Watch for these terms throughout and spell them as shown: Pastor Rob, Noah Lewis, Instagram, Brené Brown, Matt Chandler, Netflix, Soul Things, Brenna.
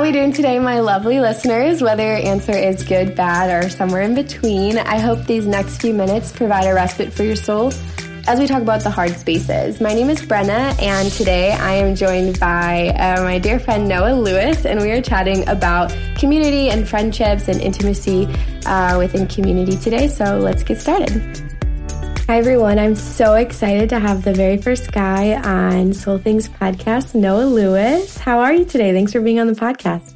How are we doing today, my lovely listeners? Whether your answer is good, bad, or somewhere in between, I hope these next few minutes provide a respite for your soul as we talk about the hard spaces. My name is Brenna, and today I am joined by my dear friend Noah Lewis, and we are chatting about community and friendships and intimacy within community today. So let's get started. Hi everyone, I'm so excited to have the very first guy on Soul Things podcast, Noah Lewis. How are you today? Thanks for being on the podcast.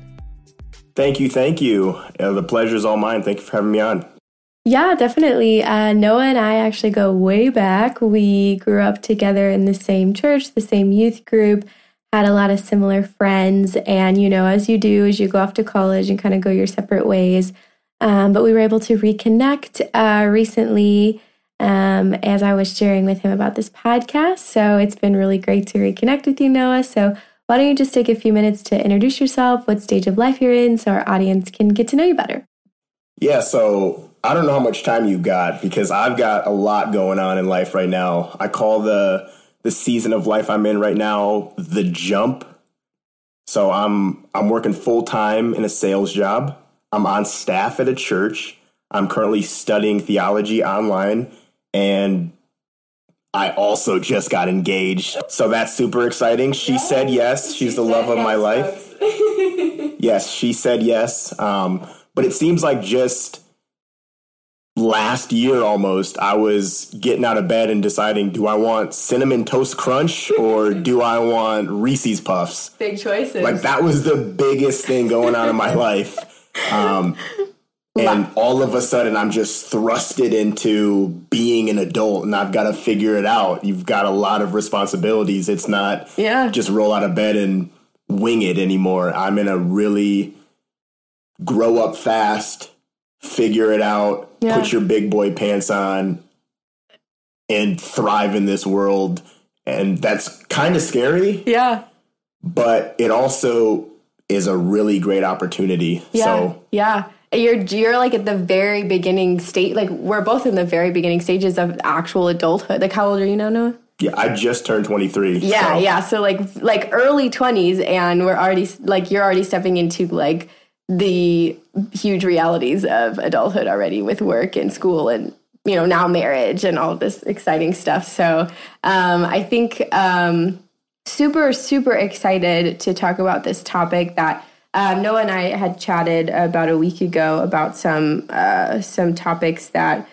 Thank you. The pleasure is all mine. Thank you for having me on. Yeah, definitely. Noah and I actually go way back. We grew up together in the same church, the same youth group, had a lot of similar friends. And, you know, as you do, as you go off to college and kind of go your separate ways. But we were able to reconnect recently as I was sharing with him about this podcast. So it's been really great to reconnect with you, Noah. So why don't you just take a few minutes to introduce yourself, what stage of life you're in, so our audience can get to know you better. Yeah, so I don't know how much time you've got because I've got a lot going on in life right now. I call the season of life I'm in right now the jump. So I'm working full time in a sales job. I'm on staff at a church. I'm currently studying theology online, and I also just got engaged. So that's super exciting. She said yes. She's the love of my life. Yes, she said yes. But it seems like just last year almost, I was getting out of bed and deciding, do I want Cinnamon Toast Crunch or do I want Reese's Puffs? Big choices. Like that was the biggest thing going on in my life. And all of a sudden, I'm just thrusted into being an adult and I've got to figure it out. You've got a lot of responsibilities. It's not just roll out of bed and wing it anymore. I'm in a really grow up fast, figure it out, put your big boy pants on and thrive in this world. And that's kind of scary. Yeah. But it also is a really great opportunity. Yeah. So, yeah. You're like at the very beginning state. Like we're both in the very beginning stages of actual adulthood. Like how old are you now, Noah? Yeah, I just turned 23. Yeah. So. Yeah. So like early 20s and we're already like, you're already stepping into like the huge realities of adulthood already with work and school and, you know, now marriage and all of this exciting stuff. So I think super, super excited to talk about this topic that Noah and I had chatted about a week ago about some topics that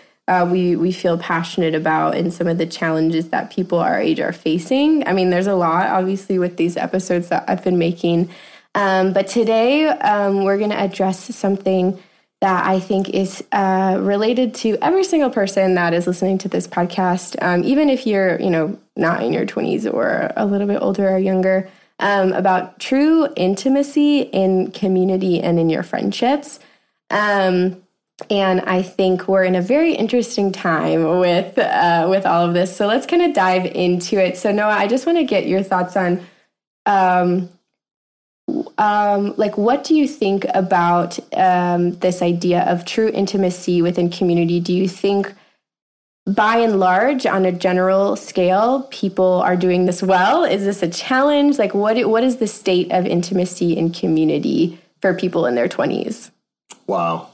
we feel passionate about and some of the challenges that people our age are facing. I mean, there's a lot, obviously, with these episodes that I've been making. But today we're going to address something that I think is related to every single person that is listening to this podcast, even if you're, you know, not in your 20s or a little bit older or younger, about true intimacy in community and in your friendships. And I think we're in a very interesting time with all of this. So let's kind of dive into it. So Noah, I just want to get your thoughts on like what do you think about this idea of true intimacy within community? Do you think by and large on a general scale people are doing this well? Is this a challenge? Like what is the state of intimacy in community for people in their 20s? Wow.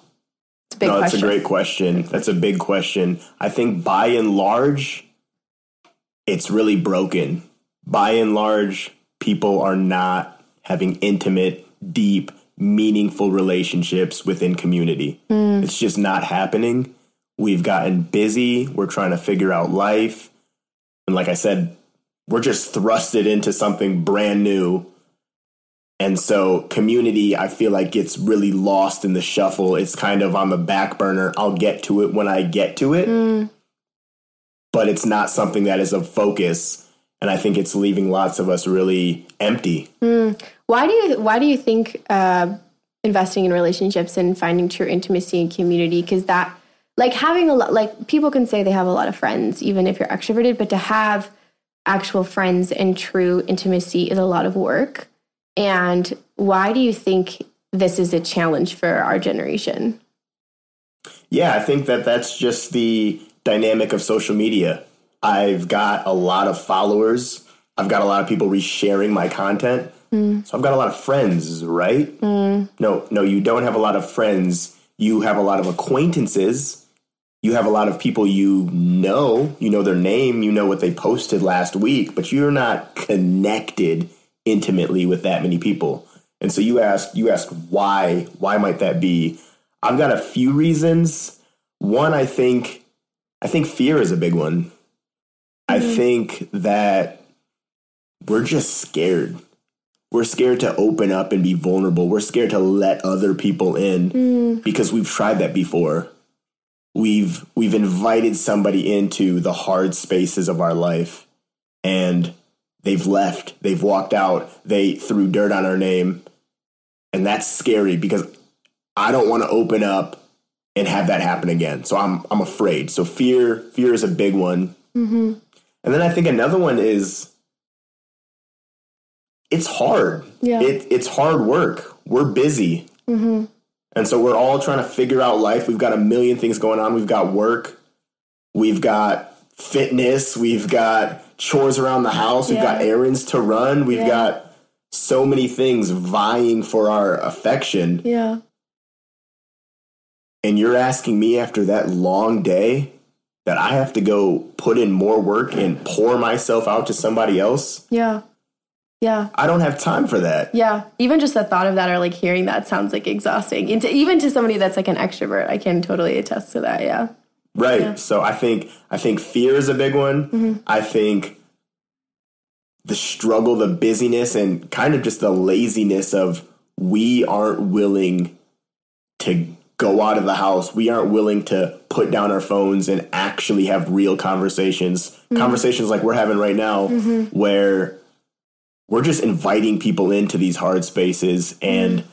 It's a big question. That's a great question. That's a big question. I think by and large it's really broken. By and large people are not having intimate, deep, meaningful relationships within community. It's just not happening. We've gotten busy. We're trying to figure out life. And like I said, we're just thrusted into something brand new. And so community, I feel like gets really lost in the shuffle. It's kind of on the back burner. I'll get to it when I get to it. But it's not something that is a focus. And I think it's leaving lots of us really empty. Why do you think investing in relationships and finding true intimacy and community? Because that, like having a lot, like people can say they have a lot of friends, even if you're extroverted, but to have actual friends and true intimacy is a lot of work. And why do you think this is a challenge for our generation? Yeah, I think that's just the dynamic of social media. I've got a lot of followers. I've got a lot of people resharing my content. So I've got a lot of friends, right? No, you don't have a lot of friends. You have a lot of acquaintances. You have a lot of people you know their name, you know what they posted last week, but you're not connected intimately with that many people. And so you ask why might that be? I've got a few reasons. One, I think fear is a big one. I think that we're just scared. We're scared to open up and be vulnerable. We're scared to let other people in because we've tried that before. We've invited somebody into the hard spaces of our life and they've left, they've walked out, they threw dirt on our name. And that's scary because I don't want to open up and have that happen again. So I'm afraid. So fear is a big one. Mm-hmm. And then I think another one is it's hard. Yeah. It's hard work. We're busy. Mm-hmm. And so we're all trying to figure out life. We've got a million things going on. We've got work. We've got fitness. We've got chores around the house. We've got errands to run. We've got so many things vying for our affection. Yeah. And you're asking me after that long day that I have to go put in more work and pour myself out to somebody else? Yeah. Yeah. I don't have time for that. Yeah. Even just the thought of that or like hearing that sounds like exhausting. And even to somebody that's like an extrovert, I can totally attest to that. Yeah. Right. Yeah. So I think fear is a big one. Mm-hmm. I think the struggle, the busyness, and kind of just the laziness of we aren't willing to go out of the house. We aren't willing to put down our phones and actually have real conversations. Mm-hmm. Conversations like we're having right now where we're just inviting people into these hard spaces and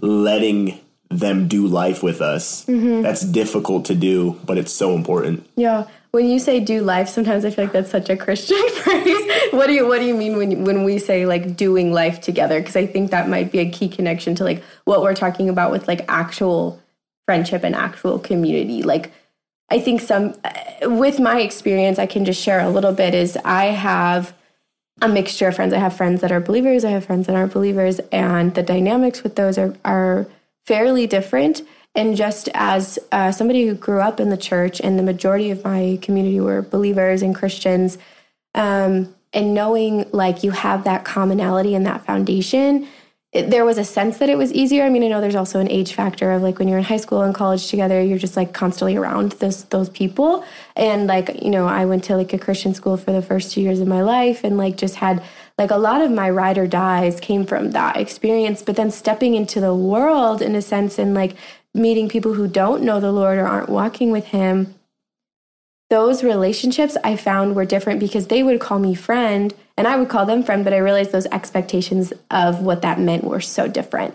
letting them do life with us. Mm-hmm. That's difficult to do, but it's so important. Yeah. When you say do life, sometimes I feel like that's such a Christian phrase. What do you mean when we say like doing life together? Because I think that might be a key connection to like what we're talking about with like actual friendship and actual community. Like I think with my experience, I can just share a little bit is I have a mixture of friends. I have friends that are believers. I have friends that aren't believers. And the dynamics with those are fairly different. And just as somebody who grew up in the church and the majority of my community were believers and Christians, and knowing like you have that commonality and that foundation, there was a sense that it was easier. I mean, I know there's also an age factor of like when you're in high school and college together, you're just like constantly around those people. And like, you know, I went to like a Christian school for the first 2 years of my life and like just had like a lot of my ride or dies came from that experience. But then stepping into the world in a sense and like meeting people who don't know the Lord or aren't walking with him, those relationships I found were different because they would call me friend and I would call them friend, but I realized those expectations of what that meant were so different.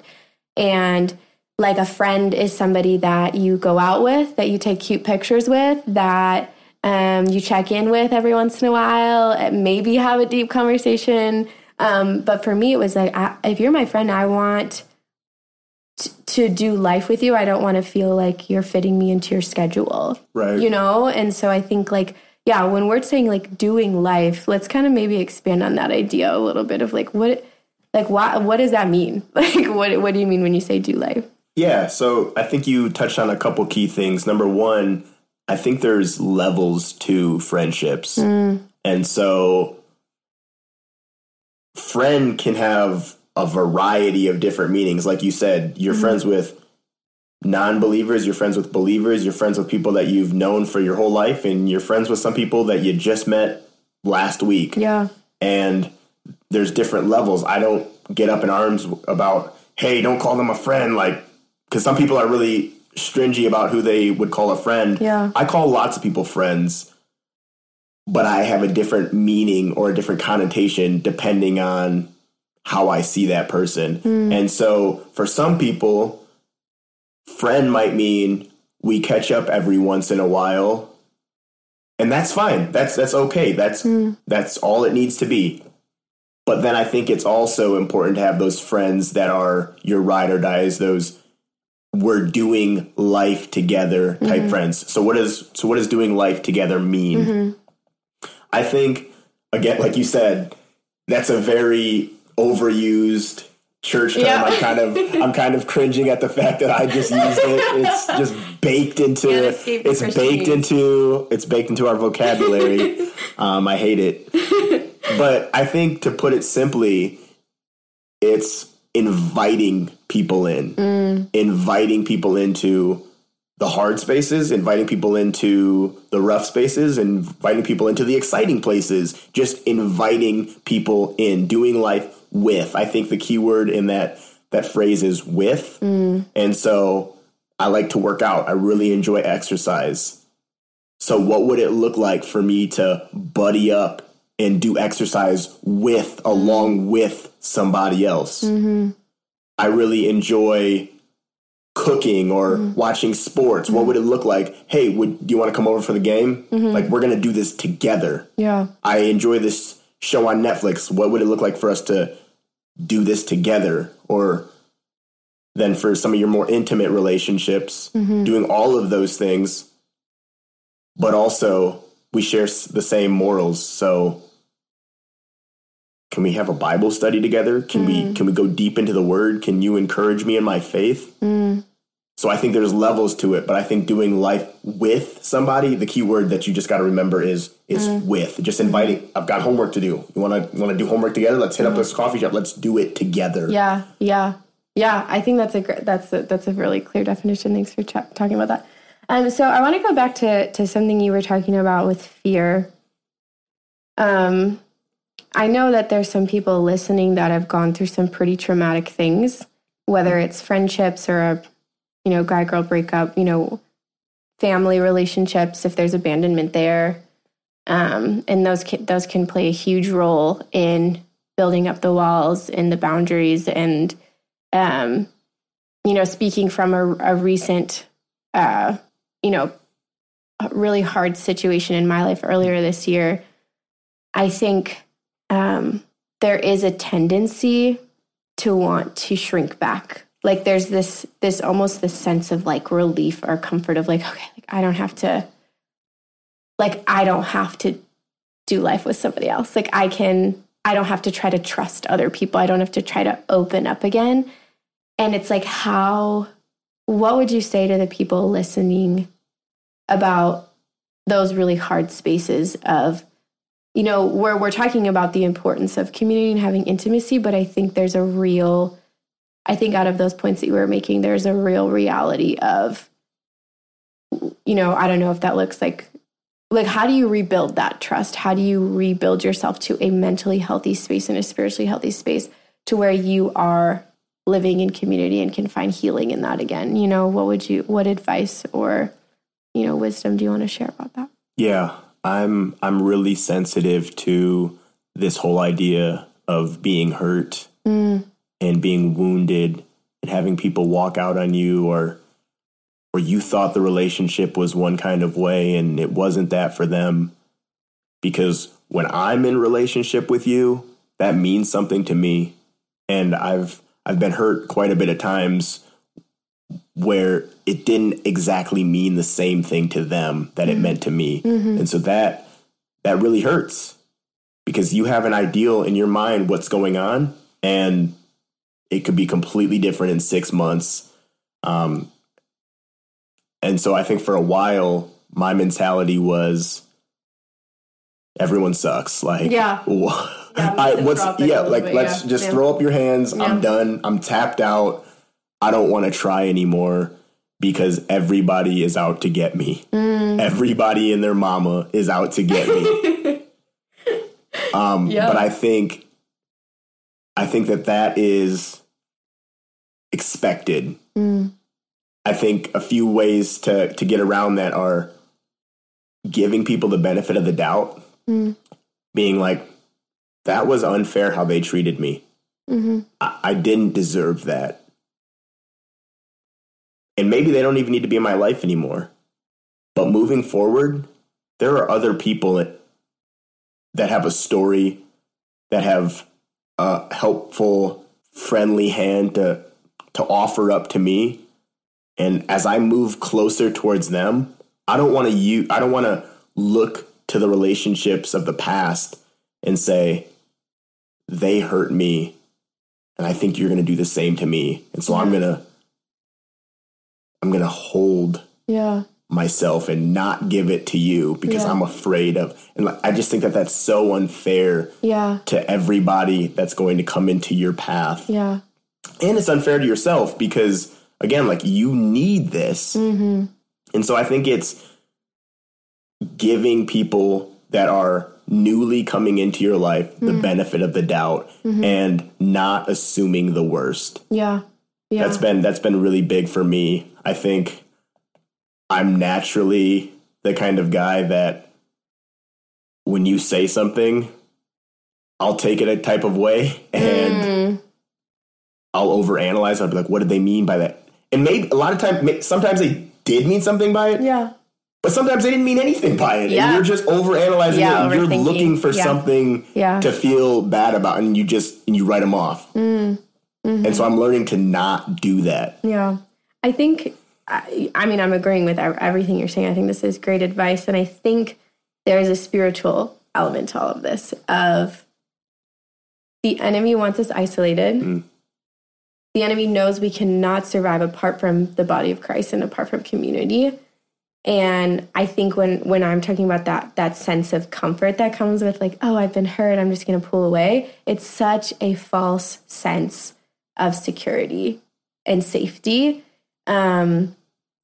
And like a friend is somebody that you go out with, that you take cute pictures with, that you check in with every once in a while, and maybe have a deep conversation. But for me, it was like, if you're my friend, I want to do life with you. I don't want to feel like you're fitting me into your schedule. Right. You know? And so I think like, yeah, when we're saying like doing life, let's kind of maybe expand on that idea a little bit of like, what does that mean? Like, what do you mean when you say do life? Yeah. So I think you touched on a couple key things. Number one, I think there's levels to friendships. And so friend can have a variety of different meanings. Like you said, you're friends with non-believers, you're friends with believers, you're friends with people that you've known for your whole life, and you're friends with some people that you just met last week. Yeah. And there's different levels. I don't get up in arms about, hey, don't call them a friend, like, because some people are really stringy about who they would call a friend. Yeah. I call lots of people friends, but I have a different meaning or a different connotation depending on how I see that person. And so for some people, friend might mean we catch up every once in a while, and that's fine. That's okay. That's all it needs to be. But then I think it's also important to have those friends that are your ride or dies, those we're doing life together type friends. So what does doing life together mean? I think, again, like you said, that's a very overused church term. Yeah. I'm kind of cringing at the fact that I just used it. It's just baked into it's baked into our vocabulary. I hate it. But I think, to put it simply, it's inviting people in, inviting people into the hard spaces, inviting people into the rough spaces, inviting people into the exciting places, just inviting people in, doing life with. I think the key word in that phrase is with. And so I like to work out. I really enjoy exercise. So what would it look like for me to buddy up and do exercise with, along with somebody else? I really enjoy cooking or watching sports. What would it look like? Hey, do you want to come over for the game? Like, we're going to do this together. Yeah. I enjoy this show on Netflix. What would it look like for us to do this together? Or then for some of your more intimate relationships, doing all of those things, but also we share the same morals. So can we have a Bible study together? Can we go deep into the word? Can you encourage me in my faith? So I think there's levels to it, but I think doing life with somebody, the key word that you just got to remember is with. Just inviting. I've got homework to do. You want to do homework together? Let's hit up this coffee shop. Let's do it together. Yeah. Yeah. Yeah. I think that's a really clear definition. Thanks for talking about that. So I want to go back to something you were talking about with fear. I know that there's some people listening that have gone through some pretty traumatic things, whether it's friendships or a, guy-girl breakup, family relationships, if there's abandonment there. And those can play a huge role in building up the walls and the boundaries and, speaking from a recent, a really hard situation in my life earlier this year, I think there is a tendency to want to shrink back. Like, there's this almost this sense of like relief or comfort of like, okay, like I don't have to do life with somebody else. Like, I don't have to try to trust other people. I don't have to try to open up again. And it's like, what would you say to the people listening about those really hard spaces of, where we're talking about the importance of community and having intimacy, but I think out of those points that you were making, there's a real reality of, I don't know if that looks like, how do you rebuild that trust? How do you rebuild yourself to a mentally healthy space and a spiritually healthy space to where you are living in community and can find healing in that again? What advice or, wisdom do you want to share about that? Yeah, I'm really sensitive to this whole idea of being hurt and being wounded and having people walk out on you or you thought the relationship was one kind of way and it wasn't that for them. Because when I'm in relationship with you, that means something to me. And I've been hurt quite a bit of times where it didn't exactly mean the same thing to them that it meant to me. And so that really hurts, because you have an ideal in your mind what's going on, and it could be completely different in 6 months. And so I think for a while, my mentality was everyone sucks. Like, yeah. Throw up your hands. Yeah. I'm done. I'm tapped out. I don't want to try anymore, because everybody is out to get me. Everybody and their mama is out to get me. But I think that is expected. I think a few ways to get around that are giving people the benefit of the doubt, being like, that was unfair how they treated me. I didn't deserve that. And maybe they don't even need to be in my life anymore. But moving forward, there are other people that have a story, that have a helpful, friendly hand to offer up to me. And as I move closer towards them, I don't want to look to the relationships of the past and say, they hurt me, And I think you're going to do the same to me. And so I'm going to hold myself and not give it to you because I'm afraid of, and like, I just think that that's so unfair to everybody that's going to come into your path. Yeah. And it's unfair to yourself because, again, like, you need this. Mm-hmm. And so I think it's giving people that are newly coming into your life the benefit of the doubt and not assuming the worst. Yeah. Yeah. That's been really big for me. I think I'm naturally the kind of guy that when you say something, I'll take it a type of way and I'll overanalyze. I'll be like, what did they mean by that? And maybe a lot of times, sometimes they did mean something by it. Yeah. But sometimes they didn't mean anything by it. Yeah. And you're just overanalyzing it. And you're looking for something to feel bad about. And you write them off. Mm. Mm-hmm. And so I'm learning to not do that. Yeah. I think, I mean, I'm agreeing with everything you're saying. I think this is great advice. And I think there's a spiritual element to all of this of the enemy wants us isolated. Mm. The enemy knows we cannot survive apart from the body of Christ and apart from community. And I think when I'm talking about that sense of comfort that comes with like, oh, I've been hurt, I'm just going to pull away. It's such a false sense of security and safety. And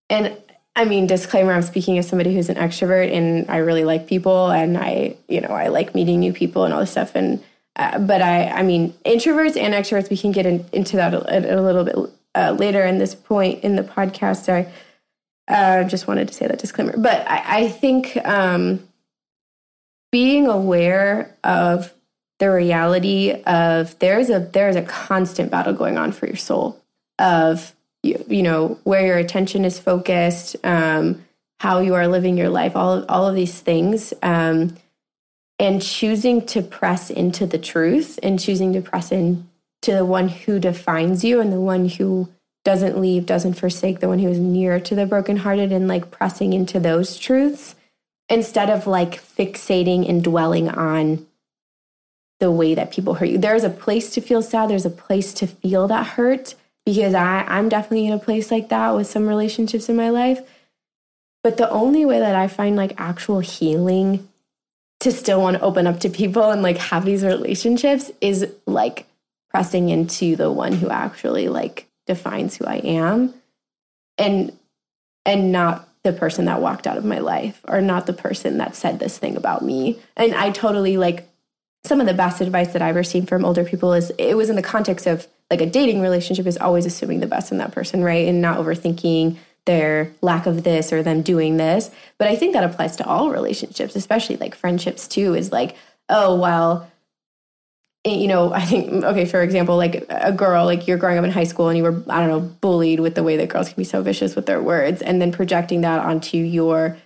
I mean, disclaimer, I'm speaking as somebody who's an extrovert and I really like people and I like meeting new people and all this stuff. And, but I mean, introverts and extroverts, we can get into that a little bit later in this point in the podcast. I just wanted to say that disclaimer. But I think being aware of the reality of there's a constant battle going on for your soul of, you know, where your attention is focused, how you are living your life, all of these things, and choosing to press into the truth and choosing to press into the one who defines you and the one who doesn't leave, doesn't forsake, the one who is near to the brokenhearted, and like pressing into those truths instead of like fixating and dwelling on the way that people hurt you. There's a place to feel sad. There's a place to feel that hurt because I'm definitely in a place like that with some relationships in my life. But the only way that I find like actual healing to still want to open up to people and like have these relationships is like pressing into the one who actually like defines who I am and not the person that walked out of my life or not the person that said this thing about me. And I totally like some of the best advice that I've received from older people is it was in the context of like a dating relationship is always assuming the best in that person, right? And not overthinking their lack of this or them doing this. But I think that applies to all relationships, especially like friendships too, is like, oh, well, you know, I think, okay, for example, like a girl, like you're growing up in high school and you were, I don't know, bullied with the way that girls can be so vicious with their words and then projecting that onto your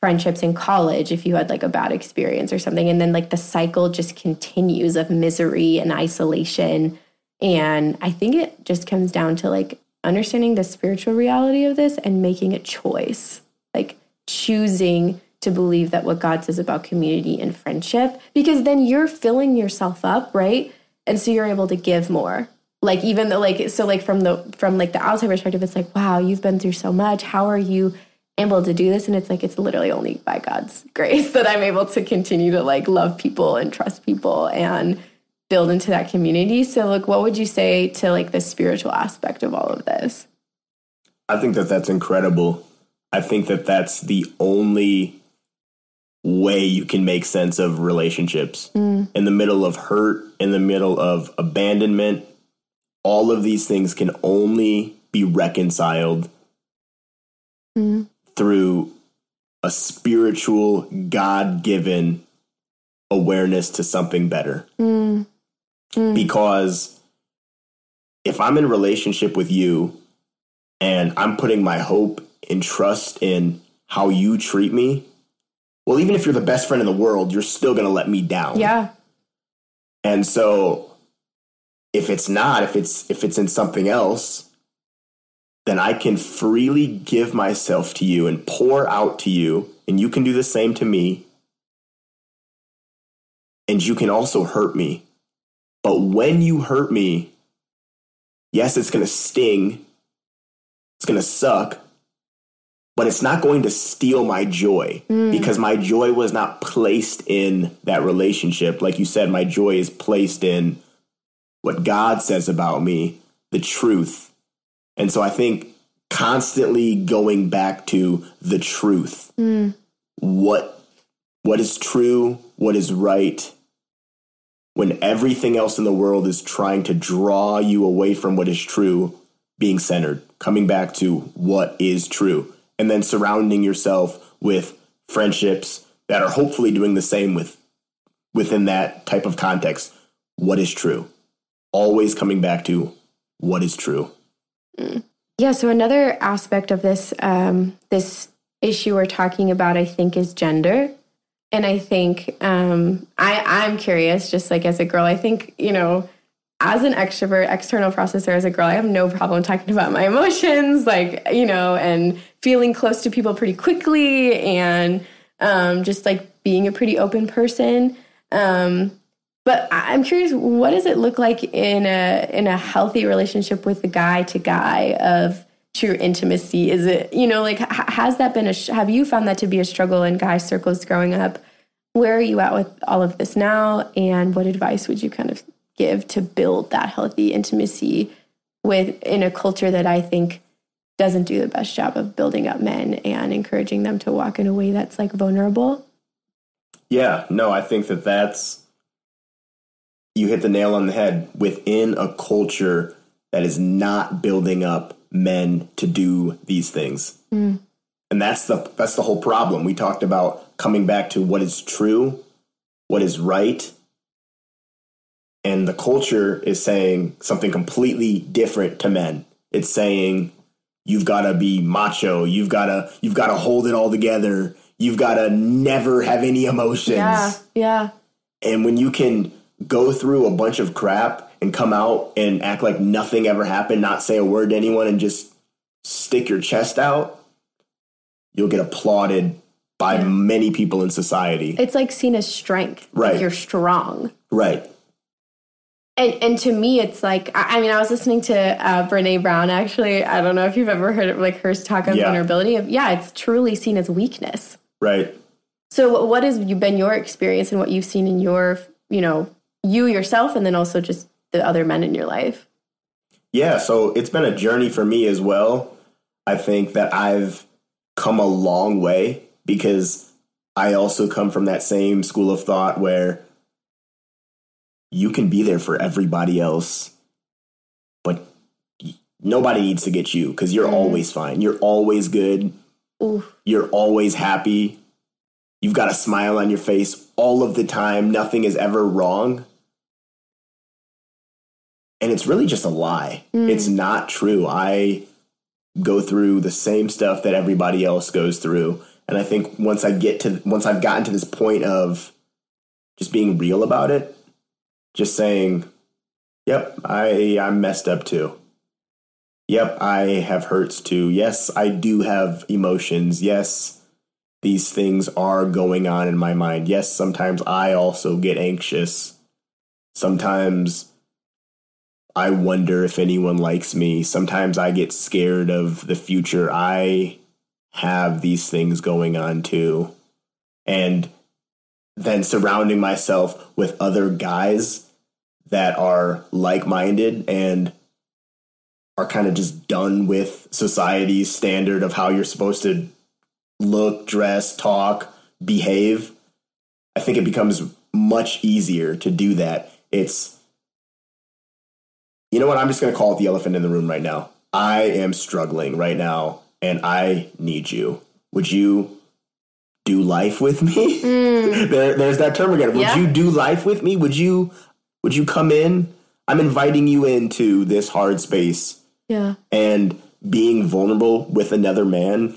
friendships in college if you had like a bad experience or something. And then like the cycle just continues of misery and isolation. And I think it just comes down to like understanding the spiritual reality of this and making a choice, like choosing to believe that what God says about community and friendship, because then you're filling yourself up, right? And so you're able to give more. Like even though like, so like from the outside perspective, it's like, wow, you've been through so much. How are you able to do this? And it's like, it's literally only by God's grace that I'm able to continue to like love people and trust people and build into that community. So like, what would you say to like the spiritual aspect of all of this? I think that that's incredible. I think that that's the only way you can make sense of relationships in the middle of hurt, in the middle of abandonment. All of these things can only be reconciled through a spiritual, God-given awareness to something better. Mm. Mm. Because if I'm in a relationship with you and I'm putting my hope and trust in how you treat me, well, even if you're the best friend in the world, you're still going to let me down. Yeah. And so if it's not, if it's in something else, then I can freely give myself to you and pour out to you, and you can do the same to me. And you can also hurt me. But when you hurt me, Yes, it's going to sting. It's going to suck. But it's not going to steal my joy because my joy was not placed in that relationship. Like you said, my joy is placed in what God says about me, the truth. And so I think constantly going back to the truth, what is true, what is right, when everything else in the world is trying to draw you away from what is true, being centered, coming back to what is true. And then surrounding yourself with friendships that are hopefully doing the same within that type of context. What is true? Always coming back to what is true. Yeah, so another aspect of this this issue we're talking about, I think, is gender. And I think I'm curious, just like as a girl, I think, you know, as an extrovert, external processor, as a girl, I have no problem talking about my emotions, like, you know, and feeling close to people pretty quickly and just like being a pretty open person. But I'm curious, what does it look like in a healthy relationship with the guy to guy of true intimacy? Is it, you know, like, has that been have you found that to be a struggle in guy circles growing up? Where are you at with all of this now? And what advice would you kind of give to build that healthy intimacy in a culture that I think doesn't do the best job of building up men and encouraging them to walk in a way that's like vulnerable? Yeah, no, I think that's, you hit the nail on the head. Within a culture that is not building up men to do these things. And that's the whole problem. We talked about coming back to what is true, what is right. And the culture is saying something completely different to men. It's saying you've got to be macho. You've got to hold it all together. You've got to never have any emotions. Yeah. And when you can go through a bunch of crap and come out and act like nothing ever happened, not say a word to anyone and just stick your chest out, you'll get applauded by many people in society. It's like seen as strength. Right. Like you're strong. Right. And to me, it's like, I mean, I was listening to Brené Brown, actually. I don't know if you've ever heard of, like, her talk on vulnerability. It's truly seen as weakness. Right. So what has been your experience and what you've seen in your, you know, you yourself and then also just the other men in your life? Yeah, so it's been a journey for me as well. I think that I've come a long way because I also come from that same school of thought where you can be there for everybody else, but nobody needs to get you because you're always fine. You're always good. Oof. You're always happy. You've got a smile on your face all of the time. Nothing is ever wrong. And it's really just a lie. It's not true. I go through the same stuff that everybody else goes through. And I think once I've gotten to this point of just being real about it, just saying, yep, I'm messed up too. Yep, I have hurts too. Yes, I do have emotions. Yes, these things are going on in my mind. Yes, sometimes I also get anxious. Sometimes I wonder if anyone likes me. Sometimes I get scared of the future. I have these things going on too. And then surrounding myself with other guys that are like-minded and are kind of just done with society's standard of how you're supposed to look, dress, talk, behave. I think it becomes much easier to do that. It's, you know what, I'm just going to call it the elephant in the room right now. I am struggling right now, and I need you. Would you do life with me? There's that term again. Would you do life with me? Would you come in? I'm inviting you into this hard space. Yeah. And being vulnerable with another man,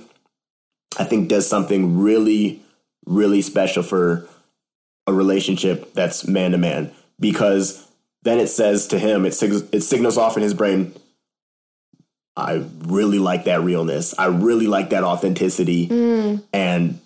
I think, does something really, really special for a relationship that's man to man, because then it says to him, it signals off in his brain, I really like that realness. I really like that authenticity. And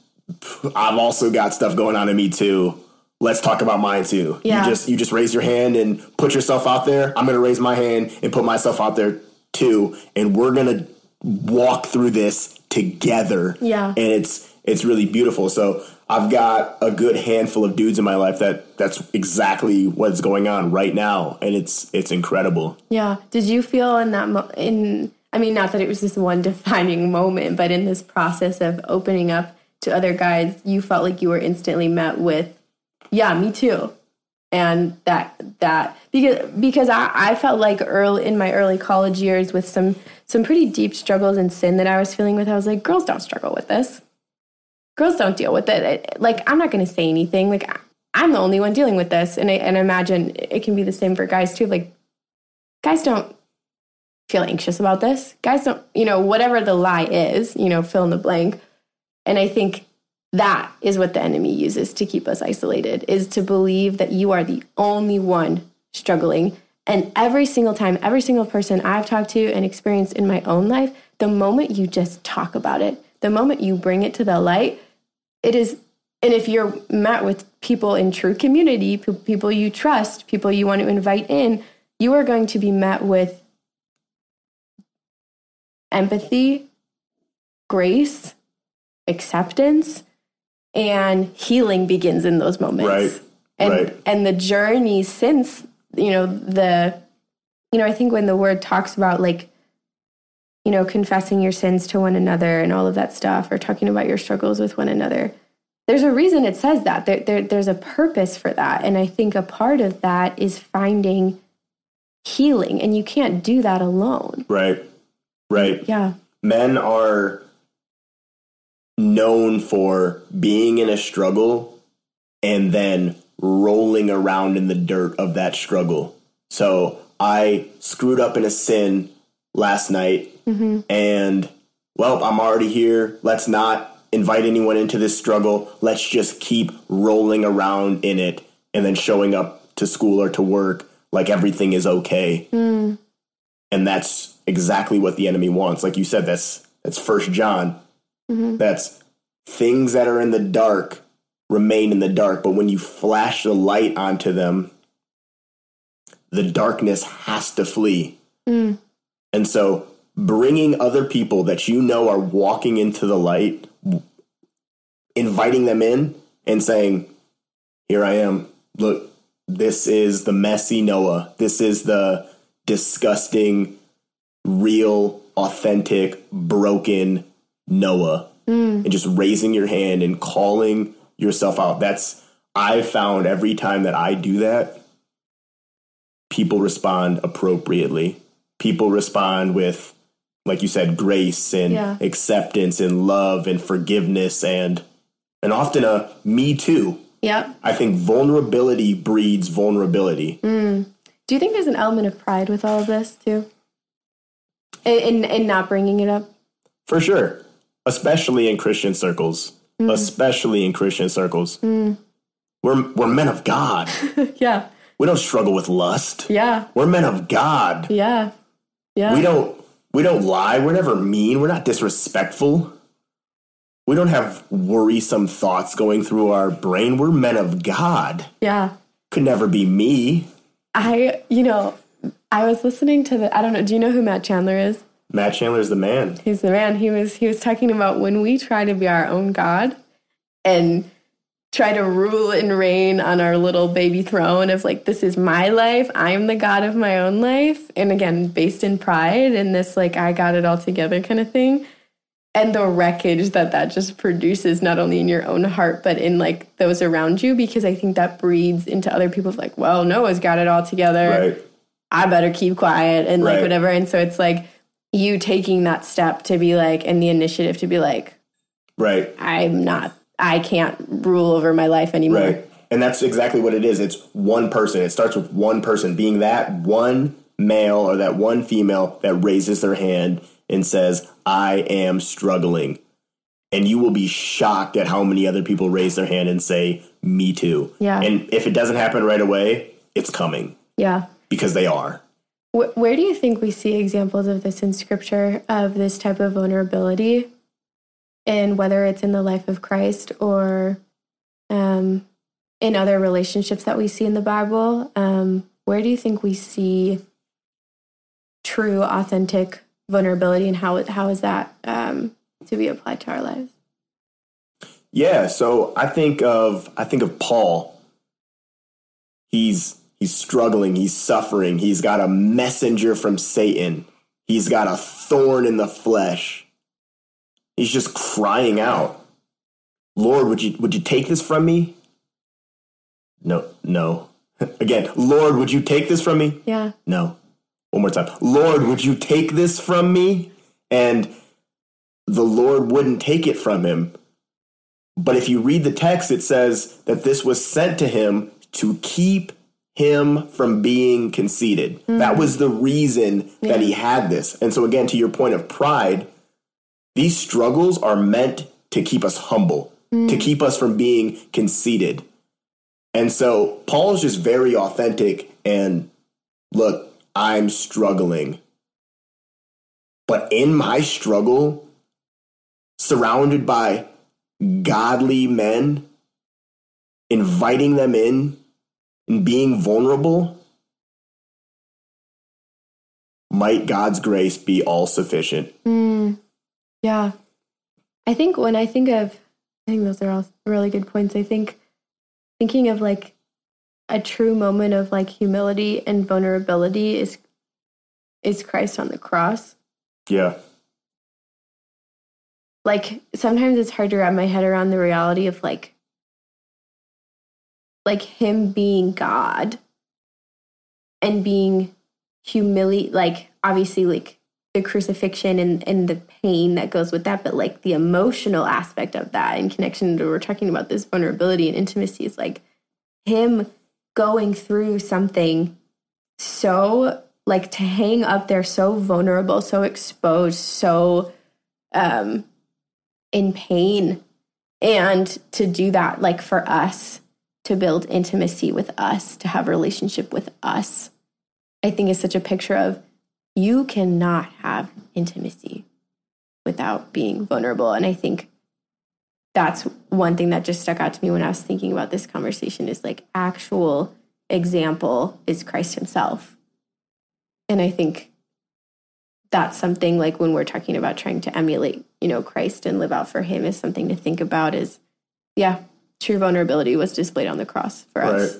I've also got stuff going on in me too. let's talk about mine too. Yeah. You just raise your hand and put yourself out there. I'm going to raise my hand and put myself out there too. And we're going to walk through this together. Yeah. And it's really beautiful. So I've got a good handful of dudes in my life that's exactly what's going on right now. And it's incredible. Yeah. Did you feel in that I mean, not that it was this one defining moment, but in this process of opening up to other guys, you felt like you were instantly met with, yeah, me too. And because I felt like in my early college years with some pretty deep struggles and sin that I was feeling with, I was like, girls don't struggle with this. Girls don't deal with it. Like, I'm not going to say anything. Like, I'm the only one dealing with this. And I imagine it can be the same for guys too. Like, guys don't feel anxious about this. Guys don't, whatever the lie is, fill in the blank. And I think that is what the enemy uses to keep us isolated, is to believe that you are the only one struggling. And every single time, every single person I've talked to and experienced in my own life, the moment you just talk about it, the moment you bring it to the light, it is, and if you're met with people in true community, people you trust, people you want to invite in, you are going to be met with empathy, grace, acceptance, and healing begins in those moments. Right. And the journey since, I think when the word talks about confessing your sins to one another and all of that stuff, or talking about your struggles with one another, there's a reason it says that. There's a purpose for that. And I think a part of that is finding healing. And you can't do that alone. Right. Yeah. Men are known for being in a struggle and then rolling around in the dirt of that struggle. So I screwed up in a sin last night. Mm-hmm. And, well, I'm already here. Let's not invite anyone into this struggle. Let's just keep rolling around in it and then showing up to school or to work like everything is okay. Mm. And that's exactly what the enemy wants. Like you said, that's 1 John. Mm-hmm. That's things that are in the dark remain in the dark. But when you flash the light onto them, the darkness has to flee. Mm. And so bringing other people that are walking into the light, inviting them in and saying, here I am. Look, this is the messy Noah. This is the disgusting, real, authentic, broken Noah. Mm. And just raising your hand and calling yourself out. I've found every time that I do that, people respond appropriately. People respond with, like you said, grace and acceptance and love and forgiveness and often a me too. Yep. I think vulnerability breeds vulnerability. Mm. Do you think there's an element of pride with all of this too? In not bringing it up? For sure. Especially in Christian circles. Mm. Mm. We're men of God. Yeah. We don't struggle with lust. Yeah. We're men of God. Yeah. Yeah. We don't lie. We're never mean. We're not disrespectful. We don't have worrisome thoughts going through our brain. We're men of God. Yeah. Could never be me. I was listening to I don't know. Do you know who Matt Chandler is? Matt Chandler is the man. He's the man. He was talking about when we try to be our own God and try to rule and reign on our little baby throne of this is my life. I'm the God of my own life. And again, based in pride and this I got it all together kind of thing. And the wreckage that just produces not only in your own heart, but in those around you, because I think that breeds into other people well, Noah's got it all together. Right. I better keep quiet and whatever. And so it's you taking that step to be and the initiative to be I can't rule over my life anymore. Right. And that's exactly what it is. It's one person. It starts with one person being that one male or that one female that raises their hand and says, I am struggling. And you will be shocked at how many other people raise their hand and say, me too. Yeah. And if it doesn't happen right away, it's coming. Yeah. Because they are. Where do you think we see examples of this in Scripture, of this type of vulnerability? And whether it's in the life of Christ or in other relationships that we see in the Bible, where do you think we see true, authentic vulnerability, and how is that to be applied to our lives? Yeah, so I think of Paul. He's struggling, he's suffering, he's got a messenger from Satan, he's got a thorn in the flesh. He's just crying out, "Lord, would you take this from me?" No. Again, "Lord, would you take this from me?" Yeah. No. One more time. "Lord, would you take this from me?" And the Lord wouldn't take it from him. But if you read the text, it says that this was sent to him to keep him from being conceited. Mm-hmm. That was the reason that he had this. And so again, to your point of pride, these struggles are meant to keep us humble, to keep us from being conceited. And so Paul's just very authentic and, "Look, I'm struggling. But in my struggle, surrounded by godly men, inviting them in and being vulnerable, might God's grace be all sufficient." Yeah. I think when I think those are all really good points. I think thinking of like a true moment of like humility and vulnerability is Christ on the cross. Yeah. Like sometimes it's hard to wrap my head around the reality of like him being God and being humiliated, like obviously like the crucifixion and the pain that goes with that, but like the emotional aspect of that in connection to, we're talking about this vulnerability and intimacy, is like him going through something so like to hang up there, so vulnerable, so exposed, so in pain, and to do that like for us, to build intimacy with us, to have a relationship with us, I think is such a picture of, you cannot have intimacy without being vulnerable. And I think that's one thing that just stuck out to me when I was thinking about this conversation, is like actual example is Christ himself. And I think that's something like when we're talking about trying to emulate, you know, Christ and live out for him, is something to think about is, yeah, true vulnerability was displayed on the cross for us. Right.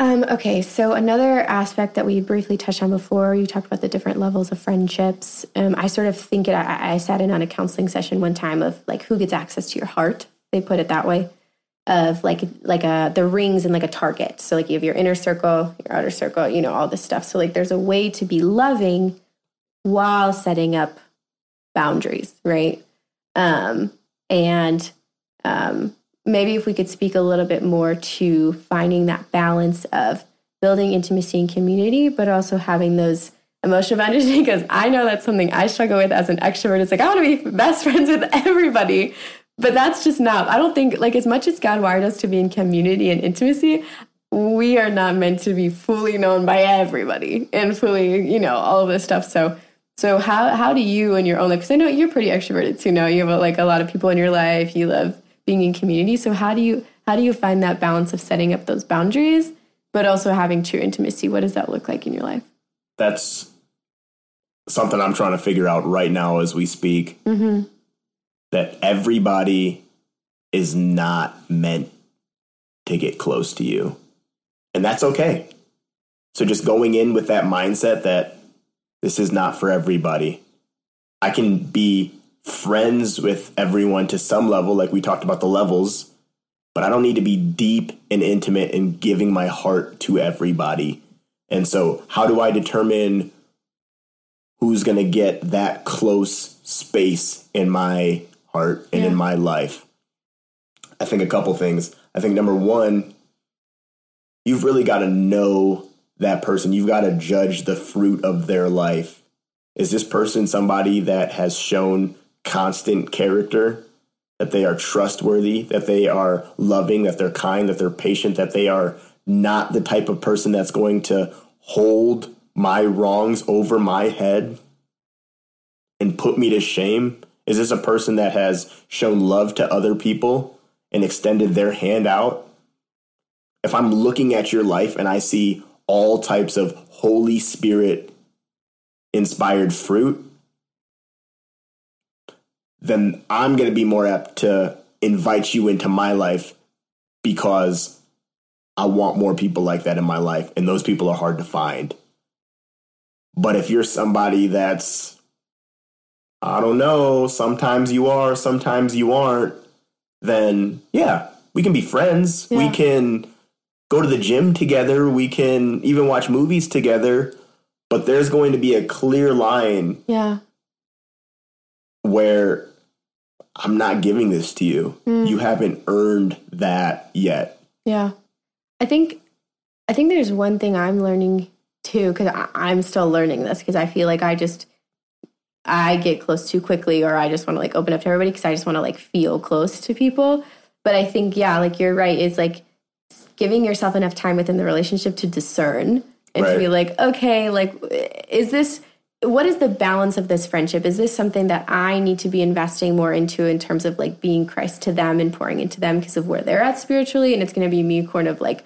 Okay, so another aspect that we briefly touched on before, you talked about the different levels of friendships. I sort of think it, I sat in on a counseling session one time of like who gets access to your heart. They put it that way, of like the rings and like a target. So like you have your inner circle, your outer circle, you know, all this stuff. So like there's a way to be loving while setting up boundaries, right? Maybe if we could speak a little bit more to finding that balance of building intimacy and community, but also having those emotional boundaries, because I know that's something I struggle with as an extrovert. It's like, I want to be best friends with everybody, but that's just not, I don't think, like as much as God wired us to be in community and intimacy, we are not meant to be fully known by everybody and fully, you know, all of this stuff. So how do you in your own life, because I know you're pretty extroverted too now, you have like a lot of people in your life, you love being in community. So how do you find that balance of setting up those boundaries, but also having true intimacy? What does that look like in your life? That's something I'm trying to figure out right now as we speak, that everybody is not meant to get close to you. And that's okay. So just going in with that mindset that this is not for everybody. I can be friends with everyone to some level, like we talked about the levels, but I don't need to be deep and intimate and giving my heart to everybody. And so how do I determine who's going to get that close space in my heart and in my life? I think a couple things. I think number one, you've really got to know that person. You've got to judge the fruit of their life. Is this person somebody that has shown constant character, that they are trustworthy, that they are loving, that they're kind, that they're patient, that they are not the type of person that's going to hold my wrongs over my head and put me to shame? Is this a person that has shown love to other people and extended their hand out? if I'm looking at your life and I see all types of Holy Spirit inspired fruit, then I'm going to be more apt to invite you into my life because I want more people like that in my life. And those people are hard to find. But if you're somebody that's, I don't know, sometimes you are, sometimes you aren't, then yeah, we can be friends. Yeah. We can go to the gym together. We can even watch movies together. But there's going to be a clear line where I'm not giving this to you. Mm. You haven't earned that yet. Yeah. I think there's one thing I'm learning too, because I'm still learning this, because I feel like I get close too quickly, or I just want to like open up to everybody because I just want to like feel close to people. But I think, yeah, like you're right, is like giving yourself enough time within the relationship to discern and to be like, okay, like, what is the balance of this friendship? Is this something that I need to be investing more into in terms of like being Christ to them and pouring into them because of where they're at spiritually? And it's going to be me kind of like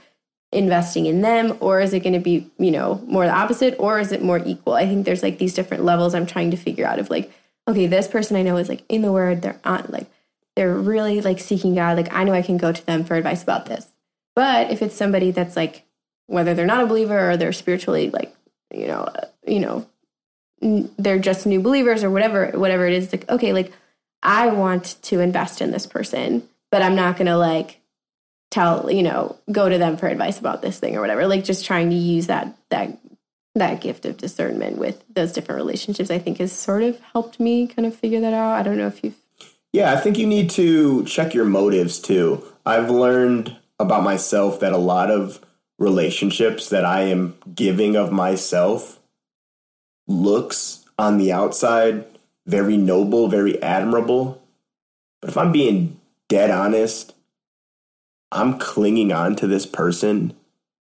investing in them, or is it going to be, you know, more the opposite, or is it more equal? I think there's like these different levels I'm trying to figure out of like, okay, this person I know is like in the word, they're really like seeking God. Like I know I can go to them for advice about this. But if it's somebody that's like, whether they're not a believer or they're spiritually like, you know, they're just new believers or whatever it is, like, okay, like I want to invest in this person, but I'm not going to like tell, you know, go to them for advice about this thing or whatever, like just trying to use that gift of discernment with those different relationships, I think has sort of helped me kind of figure that out. I don't know if you've. Yeah, I think you need to check your motives too. I've learned about myself that a lot of relationships that I am giving of myself looks on the outside very noble, very admirable. But if I'm being dead honest, I'm clinging on to this person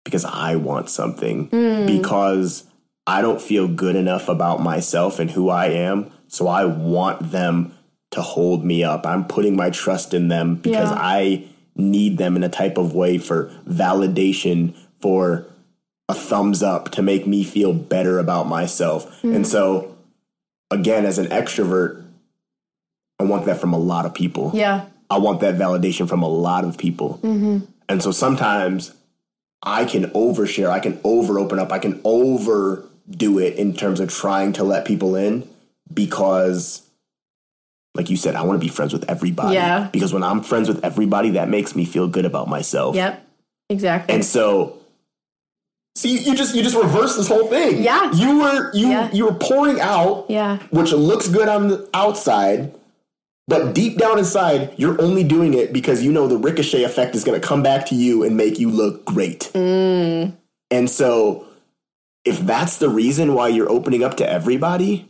because I want something, because I don't feel good enough about myself and who I am. So I want them to hold me up. I'm putting my trust in them because I need them in a type of way for validation, for a thumbs up, to make me feel better about myself. Mm. And so, again, as an extrovert, I want that from a lot of people. Yeah. I want that validation from a lot of people. Mm-hmm. And so sometimes I can overshare, I can over open up, I can overdo it in terms of trying to let people in because, like you said, I want to be friends with everybody. Yeah. Because when I'm friends with everybody, that makes me feel good about myself. Yep, exactly. And so, see, you just reversed this whole thing. Yeah. You were pouring out, which looks good on the outside, but deep down inside, you're only doing it because you know the ricochet effect is going to come back to you and make you look great. Mm. And so if that's the reason why you're opening up to everybody,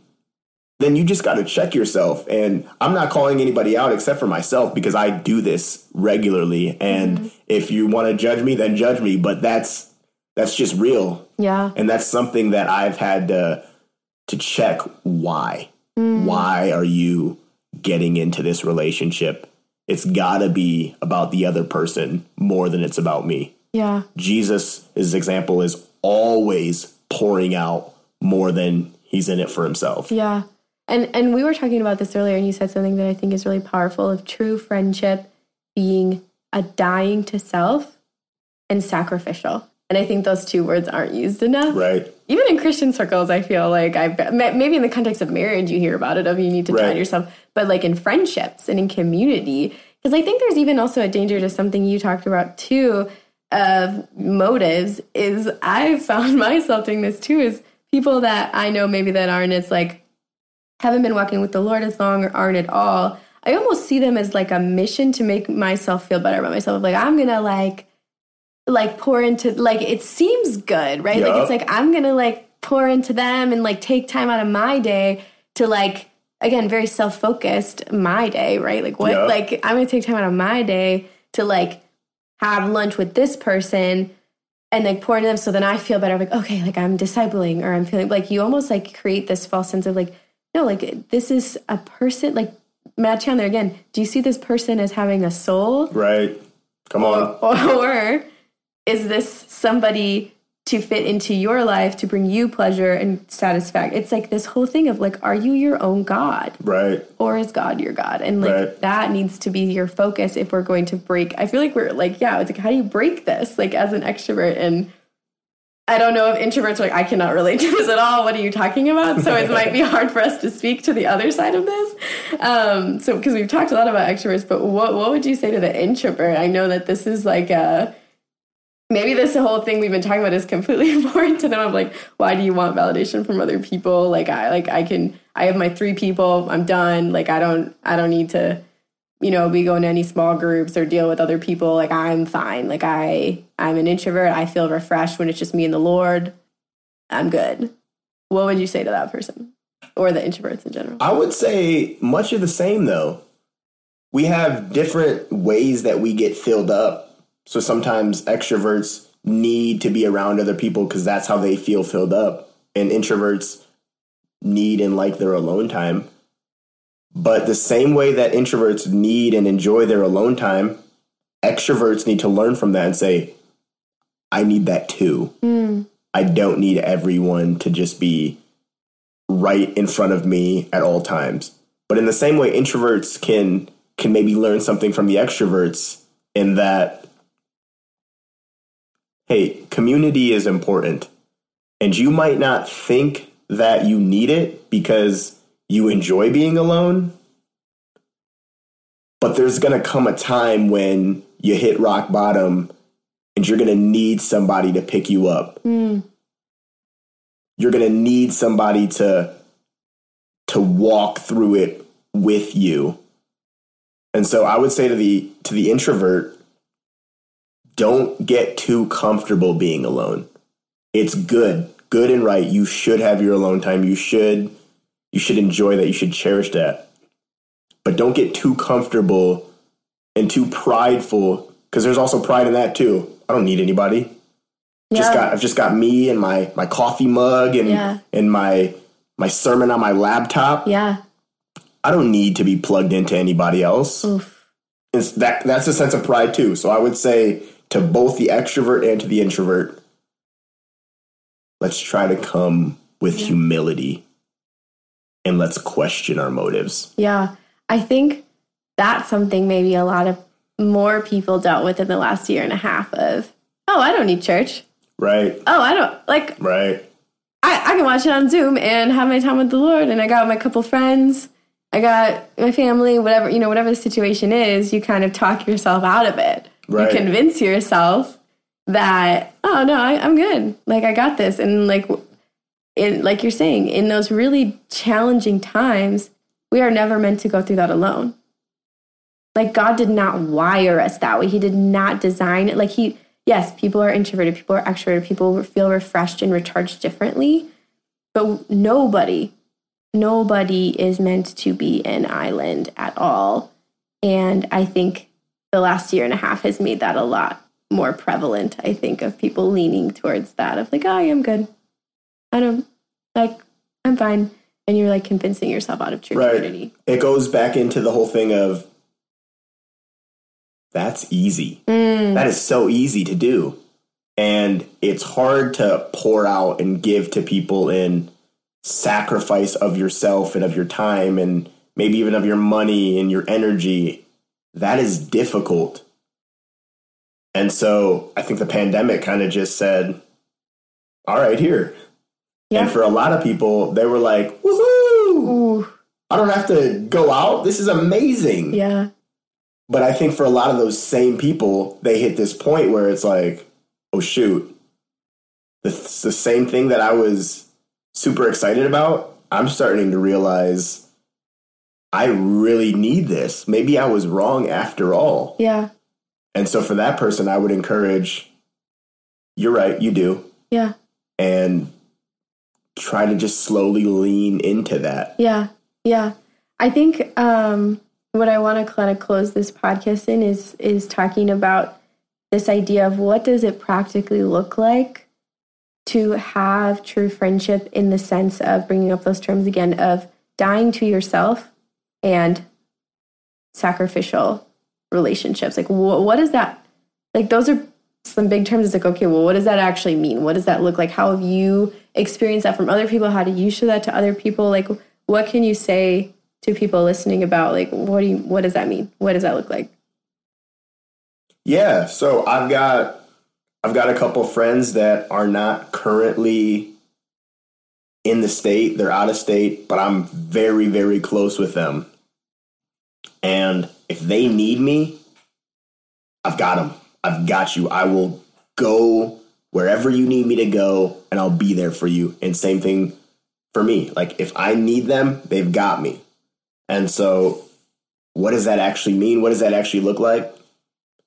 then you just got to check yourself. And I'm not calling anybody out except for myself because I do this regularly. And if you want to judge me, then judge me. But that's just real. Yeah. And that's something that I've had to check. Why? Why are you getting into this relationship? It's got to be about the other person more than it's about me. Yeah. Jesus' example is always pouring out more than he's in it for himself. Yeah. And we were talking about this earlier, and you said something that I think is really powerful of true friendship being a dying to self and sacrificial. And I think those two words aren't used enough. Right. Even in Christian circles, I feel like maybe in the context of marriage, you hear about it, of you need to die to yourself. But like in friendships and in community, because I think there's even also a danger to something you talked about too of motives, is I've found myself doing this too, is people that I know maybe that aren't as like, haven't been walking with the Lord as long or aren't at all. I almost see them as like a mission to make myself feel better about myself. Like I'm going to like pour into, like it seems good, right? Yep. Like it's like I'm going to like pour into them and like take time out of my day to like, again, very self-focused my day, right? Like what, like I'm going to take time out of my day to like have lunch with this person and like pour into them. So then I feel better. I'm like, okay, like I'm discipling, or I'm feeling like you almost like create this false sense of like, no, like this is a person, like Matt Chandler, again, do you see this person as having a soul? Right. Come on. Or is this somebody to fit into your life, to bring you pleasure and satisfaction? It's like this whole thing of like, are you your own God? Right. Or is God your God? And like, that needs to be your focus if we're going to break. I feel like we're like, yeah, it's like, how do you break this? Like as an extrovert, and I don't know if introverts are like, I cannot relate to this at all. What are you talking about? So it might be hard for us to speak to the other side of this. So because we've talked a lot about extroverts, but what would you say to the introvert? I know that this is like a, maybe this whole thing we've been talking about is completely foreign to them. I'm like, why do you want validation from other people? I have my 3 people, I'm done. Like, I don't need to, you know, be going to any small groups or deal with other people. Like, I'm fine. Like, I'm an introvert. I feel refreshed when it's just me and the Lord. I'm good. What would you say to that person or the introverts in general? I would say much of the same, though. We have different ways that we get filled up. So sometimes extroverts need to be around other people because that's how they feel filled up. And introverts need and like their alone time. But the same way that introverts need and enjoy their alone time, extroverts need to learn from that and say, I need that too. Mm. I don't need everyone to just be right in front of me at all times. But in the same way, introverts can maybe learn something from the extroverts in that, hey, community is important, and you might not think that you need it because you enjoy being alone, but there's going to come a time when you hit rock bottom and you're going to need somebody to pick you up. Mm. You're going to need somebody to walk through it with you. And so I would say to the introvert, don't get too comfortable being alone. It's good and right. You should have your alone time. You should enjoy that. You should cherish that. But don't get too comfortable and too prideful, because there's also pride in that too. I don't need anybody. Yeah. I've just got me and my coffee mug and my sermon on my laptop. Yeah. I don't need to be plugged into anybody else. Oof. It's that's a sense of pride too. So I would say, to both the extrovert and to the introvert, let's try to come with humility and let's question our motives. Yeah, I think that's something maybe a lot of more people dealt with in the last year and a half of, oh, I don't need church. Right. Oh, I don't, like, right. I can watch it on Zoom and have my time with the Lord, and I got my couple friends, I got my family, whatever, you know, whatever the situation is, you kind of talk yourself out of it. Right. You convince yourself that, oh, no, I'm good. Like, I got this. And like you're saying, in those really challenging times, we are never meant to go through that alone. Like, God did not wire us that way. He did not design it. Like, yes, people are introverted. People are extroverted. People feel refreshed and recharged differently. But nobody is meant to be an island at all. And I think the last year and a half has made that a lot more prevalent, I think, of people leaning towards that of like, oh, I'm good. I don't, like, I'm fine. And you're like convincing yourself out of your community. It goes back into the whole thing of that's easy. Mm. That is so easy to do. And it's hard to pour out and give to people in sacrifice of yourself and of your time and maybe even of your money and your energy. That is difficult. And so I think the pandemic kind of just said, all right, here. Yeah. And for a lot of people, they were like, woohoo, ooh, I don't have to go out. This is amazing. Yeah. But I think for a lot of those same people, they hit this point where it's like, oh, shoot, the same thing that I was super excited about, I'm starting to realize I really need this. Maybe I was wrong after all. Yeah. And so for that person, I would encourage, you're right, you do. Yeah. And try to just slowly lean into that. Yeah. Yeah. I think what I want to kind of close this podcast in is talking about this idea of what does it practically look like to have true friendship, in the sense of bringing up those terms again of dying to yourself and sacrificial relationships. Like, what is that? Like, those are some big terms. It's like, okay, well, what does that actually mean? What does that look like? How have you experienced that from other people? How do you show that to other people? Like, what can you say to people listening about, like, what does that mean? What does that look like? Yeah. So I've got a couple friends that are not currently in the state. They're out of state, but I'm very, very close with them. And if they need me, I've got them. I've got you. I will go wherever you need me to go, and I'll be there for you. And same thing for me. Like, if I need them, they've got me. And so what does that actually mean? What does that actually look like?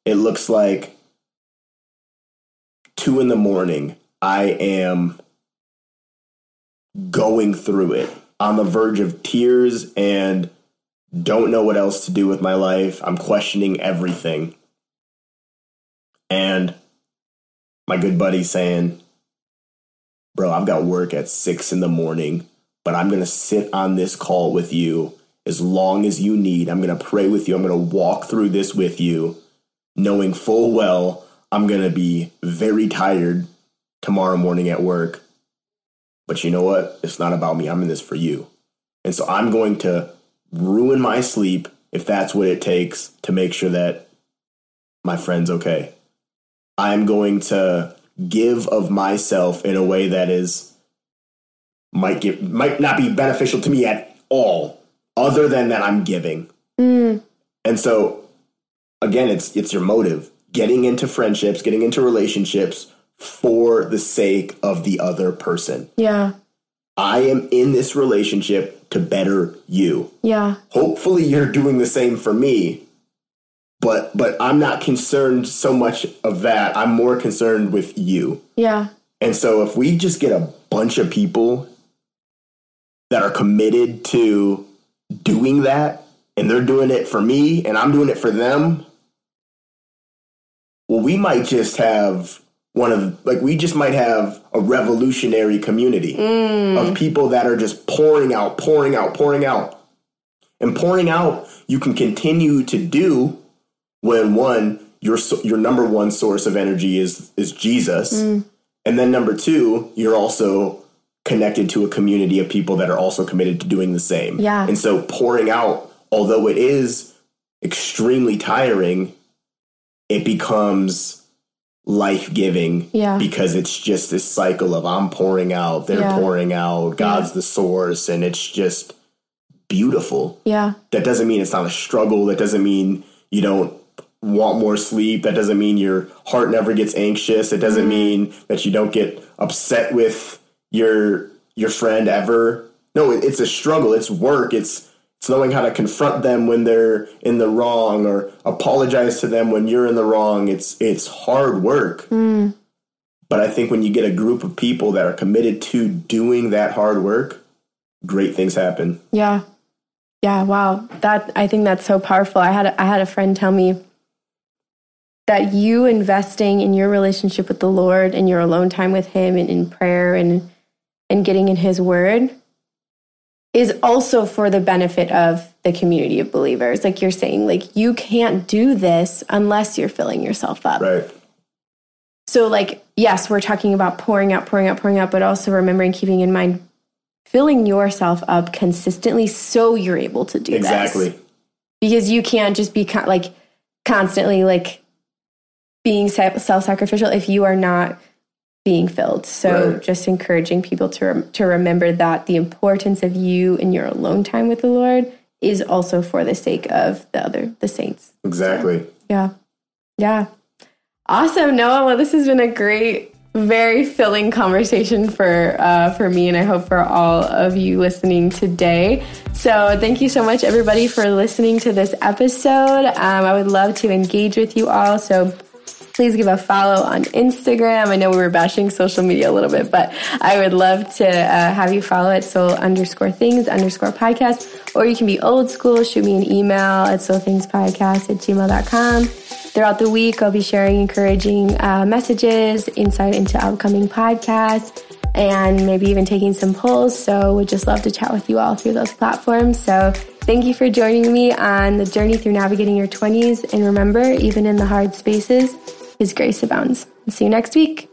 It looks like 2 a.m, I am going through it on the verge of tears and don't know what else to do with my life. I'm questioning everything. And my good buddy saying, bro, I've got work at 6 a.m, but I'm going to sit on this call with you as long as you need. I'm going to pray with you. I'm going to walk through this with you, knowing full well I'm going to be very tired tomorrow morning at work. But you know what? It's not about me. I'm in this for you. And so I'm going to ruin my sleep if that's what it takes to make sure that my friend's okay. I'm going to give of myself in a way that might not be beneficial to me at all, other than that I'm giving. Mm. And so, again, it's your motive. Getting into friendships, getting into relationships for the sake of the other person. Yeah. I am in this relationship to better you. Yeah. Hopefully you're doing the same for me. But I'm not concerned so much of that. I'm more concerned with you. Yeah. And so if we just get a bunch of people that are committed to doing that, and they're doing it for me and I'm doing it for them, well, we might just have a revolutionary community of people that are just pouring out. And pouring out, you can continue to do when, one, your number one source of energy is Jesus. Mm. And then number two, you're also connected to a community of people that are also committed to doing the same. Yeah. And so pouring out, although it is extremely tiring, it becomes life-giving. Yeah. Because it's just this cycle of I'm pouring out, they're pouring out, God's the source, and it's just beautiful. Yeah. That doesn't mean it's not a struggle. That doesn't mean you don't want more sleep. That doesn't mean your heart never gets anxious. It doesn't mean that you don't get upset with your friend ever. No, it's a struggle. It's work. It's knowing how to confront them when they're in the wrong or apologize to them when you're in the wrong. It's hard work. Mm. But I think when you get a group of people that are committed to doing that hard work, great things happen. Yeah. Yeah. Wow. I think that's so powerful. I had a friend tell me that you investing in your relationship with the Lord and your alone time with him and in prayer and getting in his word is also for the benefit of the community of believers. Like you're saying, like you can't do this unless you're filling yourself up. Right. So like, yes, we're talking about pouring out, but also remembering, keeping in mind, filling yourself up consistently so you're able to do this. Exactly. Because you can't just be constantly being self-sacrificial if you are not being filled. So right. Just encouraging people to remember that the importance of you and your alone time with the Lord is also for the sake of the saints. Exactly. So, yeah. Awesome, Noah. Well, this has been a great, very filling conversation for me, and I hope for all of you listening today. So thank you so much, everybody, for listening to this episode. I would love to engage with you all. So please give a follow on Instagram. I know we were bashing social media a little bit, but I would love to have you follow it. soul_things_podcast, or you can be old school. Shoot me an email at soulthingspodcast@gmail.com. Throughout the week, I'll be sharing encouraging messages, insight into upcoming podcasts, and maybe even taking some polls. So we'd just love to chat with you all through those platforms. So thank you for joining me on the journey through navigating your 20s. And remember, even in the hard spaces, His grace abounds. See you next week.